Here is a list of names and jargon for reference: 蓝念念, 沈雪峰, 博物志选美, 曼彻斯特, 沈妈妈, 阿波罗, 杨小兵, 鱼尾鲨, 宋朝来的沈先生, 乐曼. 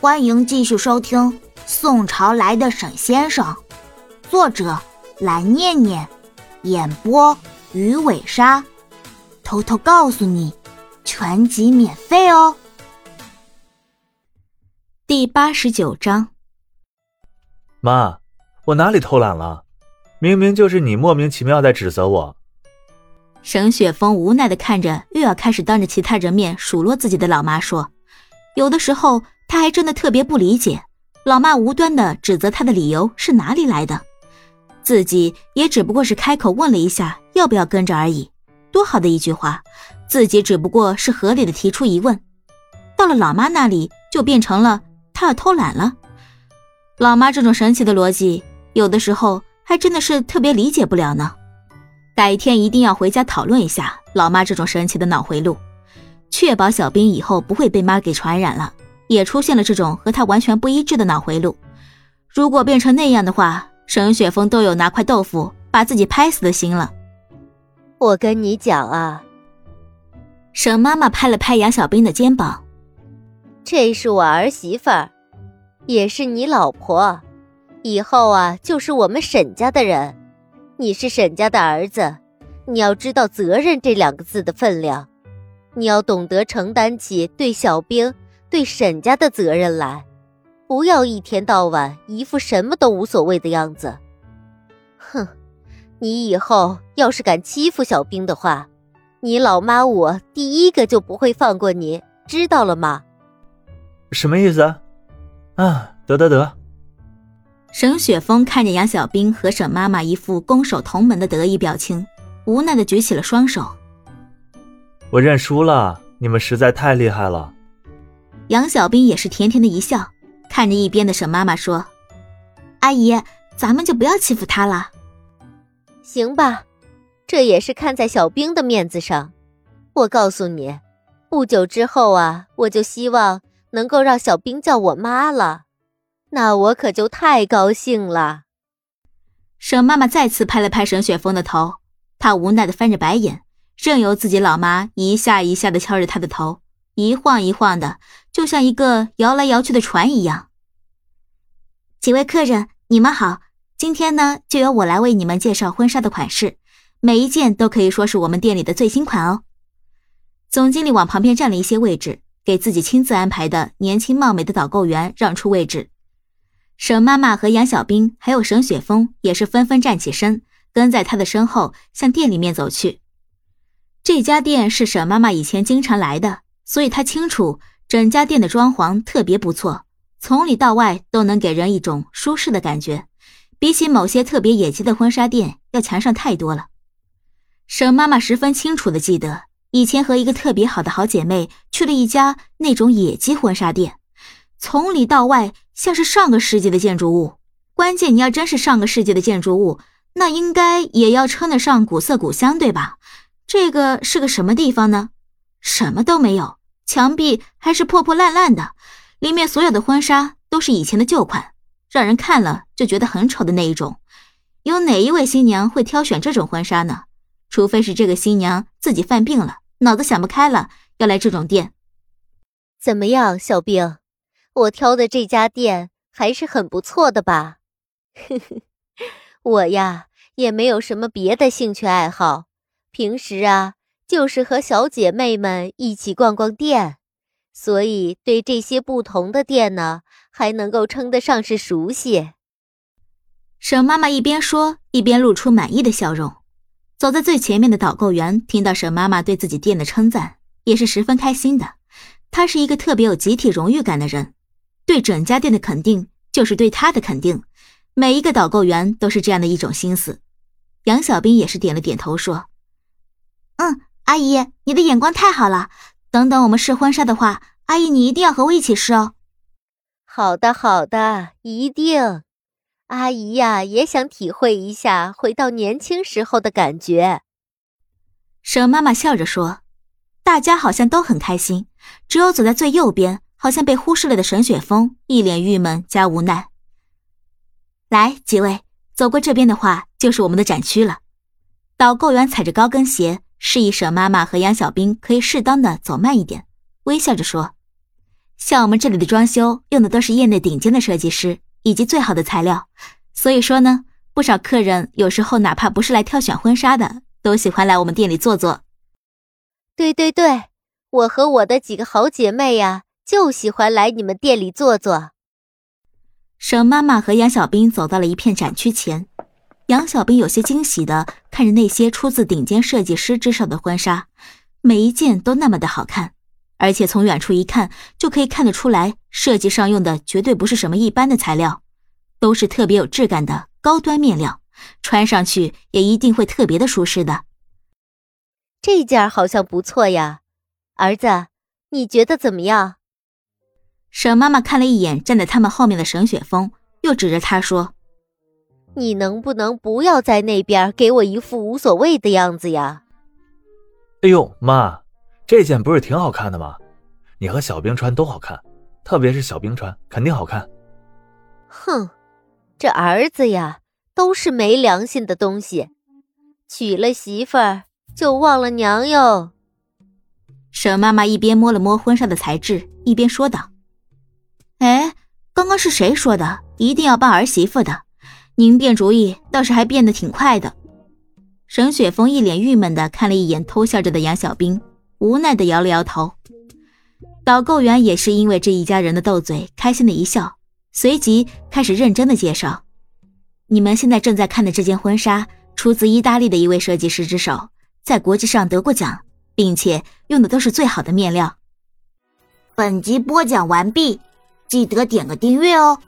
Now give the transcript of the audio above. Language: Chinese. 欢迎继续收听《宋朝来的沈先生》，作者蓝念念，演播鱼尾鲨。偷偷告诉你，全集免费哦。第89章。妈，我哪里偷懒了？明明就是你莫名其妙在指责我。沈雪峰无奈地看着又要开始当着其他人面数落自己的老妈说，有的时候他还真的特别不理解老妈无端的指责他的理由是哪里来的，自己也只不过是开口问了一下要不要跟着而已，多好的一句话，自己只不过是合理的提出疑问，到了老妈那里就变成了他要偷懒了。老妈这种神奇的逻辑，有的时候还真的是特别理解不了呢。改天一定要回家讨论一下老妈这种神奇的脑回路，确保小兵以后不会被妈给传染了，也出现了这种和他完全不一致的脑回路。如果变成那样的话，沈雪峰都有拿块豆腐把自己拍死的心了。我跟你讲啊，沈妈妈拍了拍杨小兵的肩膀，这是我儿媳妇儿，也是你老婆，以后啊就是我们沈家的人，你是沈家的儿子，你要知道责任这两个字的分量，你要懂得承担起对小兵对沈家的责任来，不要一天到晚一副什么都无所谓的样子。哼，你以后要是敢欺负小兵的话，你老妈我第一个就不会放过你，知道了吗？什么意思啊？啊，得。沈雪峰看着杨小兵和沈妈妈一副攻守同门的得意表情，无奈地举起了双手。我认输了，你们实在太厉害了。杨小兵也是甜甜的一笑，看着一边的沈妈妈说，阿姨，咱们就不要欺负他了。行吧，这也是看在小兵的面子上。我告诉你，不久之后啊，我就希望能够让小兵叫我妈了。那我可就太高兴了。沈妈妈再次拍了拍沈雪峰的头，她无奈地翻着白眼，任由自己老妈一下一下地敲着她的头，一晃一晃的，就像一个摇来摇去的船一样。几位客人，你们好，今天呢，就由我来为你们介绍婚纱的款式，每一件都可以说是我们店里的最新款哦。总经理往旁边占了一些位置，给自己亲自安排的年轻貌美的导购员让出位置。沈妈妈和杨小兵还有沈雪峰也是纷纷站起身，跟在她的身后向店里面走去。这家店是沈妈妈以前经常来的，所以她清楚整家店的装潢特别不错，从里到外都能给人一种舒适的感觉，比起某些特别野鸡的婚纱店要强上太多了。沈妈妈十分清楚地记得，以前和一个特别好的好姐妹去了一家那种野鸡婚纱店，从里到外像是上个世纪的建筑物，关键你要真是上个世纪的建筑物，那应该也要称得上古色古香，对吧？这个是个什么地方呢？什么都没有，墙壁还是破破烂烂的，里面所有的婚纱都是以前的旧款，让人看了就觉得很丑的那一种。有哪一位新娘会挑选这种婚纱呢？除非是这个新娘自己犯病了，脑子想不开了，要来这种店。怎么样，小兵？我挑的这家店还是很不错的吧？我呀，也没有什么别的兴趣爱好，平时啊，就是和小姐妹们一起逛逛店，所以对这些不同的店呢，还能够称得上是熟悉。沈妈妈一边说，一边露出满意的笑容。走在最前面的导购员听到沈妈妈对自己店的称赞，也是十分开心的。她是一个特别有集体荣誉感的人，对整家店的肯定就是对他的肯定，每一个导购员都是这样的一种心思。杨小兵也是点了点头说，嗯，阿姨，你的眼光太好了，等等我们试婚纱的话，阿姨你一定要和我一起试哦。好的，一定。阿姨呀，也想体会一下回到年轻时候的感觉。沈妈妈笑着说，大家好像都很开心，只有走在最右边好像被忽视了的沈雪峰一脸郁闷加无奈。来，几位，走过这边的话就是我们的展区了。导购员踩着高跟鞋示意沈妈妈和杨小兵可以适当的走慢一点，微笑着说，像我们这里的装修用的都是业内顶尖的设计师以及最好的材料，所以说呢，不少客人有时候哪怕不是来挑选婚纱的，都喜欢来我们店里坐坐。对对对，我和我的几个好姐妹呀，就喜欢来你们店里坐坐。沈妈妈和杨小兵走到了一片展区前，杨小兵有些惊喜地看着那些出自顶尖设计师之手的婚纱，每一件都那么的好看，而且从远处一看就可以看得出来，设计上用的绝对不是什么一般的材料，都是特别有质感的高端面料，穿上去也一定会特别的舒适的。这件好像不错呀，儿子，你觉得怎么样？沈妈妈看了一眼站在他们后面的沈雪峰，又指着他说，你能不能不要在那边给我一副无所谓的样子呀？哎呦妈，这件不是挺好看的吗？你和小兵穿都好看，特别是小兵穿肯定好看。哼，这儿子呀，都是没良心的东西，娶了媳妇儿就忘了娘哟。沈妈妈一边摸了摸婚纱的材质，一边说道，哎，刚刚是谁说的一定要办儿媳妇的？您变主意倒是还变得挺快的。沈雪峰一脸郁闷地看了一眼偷笑着的杨小兵，无奈地摇了摇头。导购员也是因为这一家人的斗嘴开心的一笑，随即开始认真地介绍，你们现在正在看的这件婚纱出自意大利的一位设计师之手，在国际上得过奖，并且用的都是最好的面料。本集播讲完毕，记得点个订阅哦。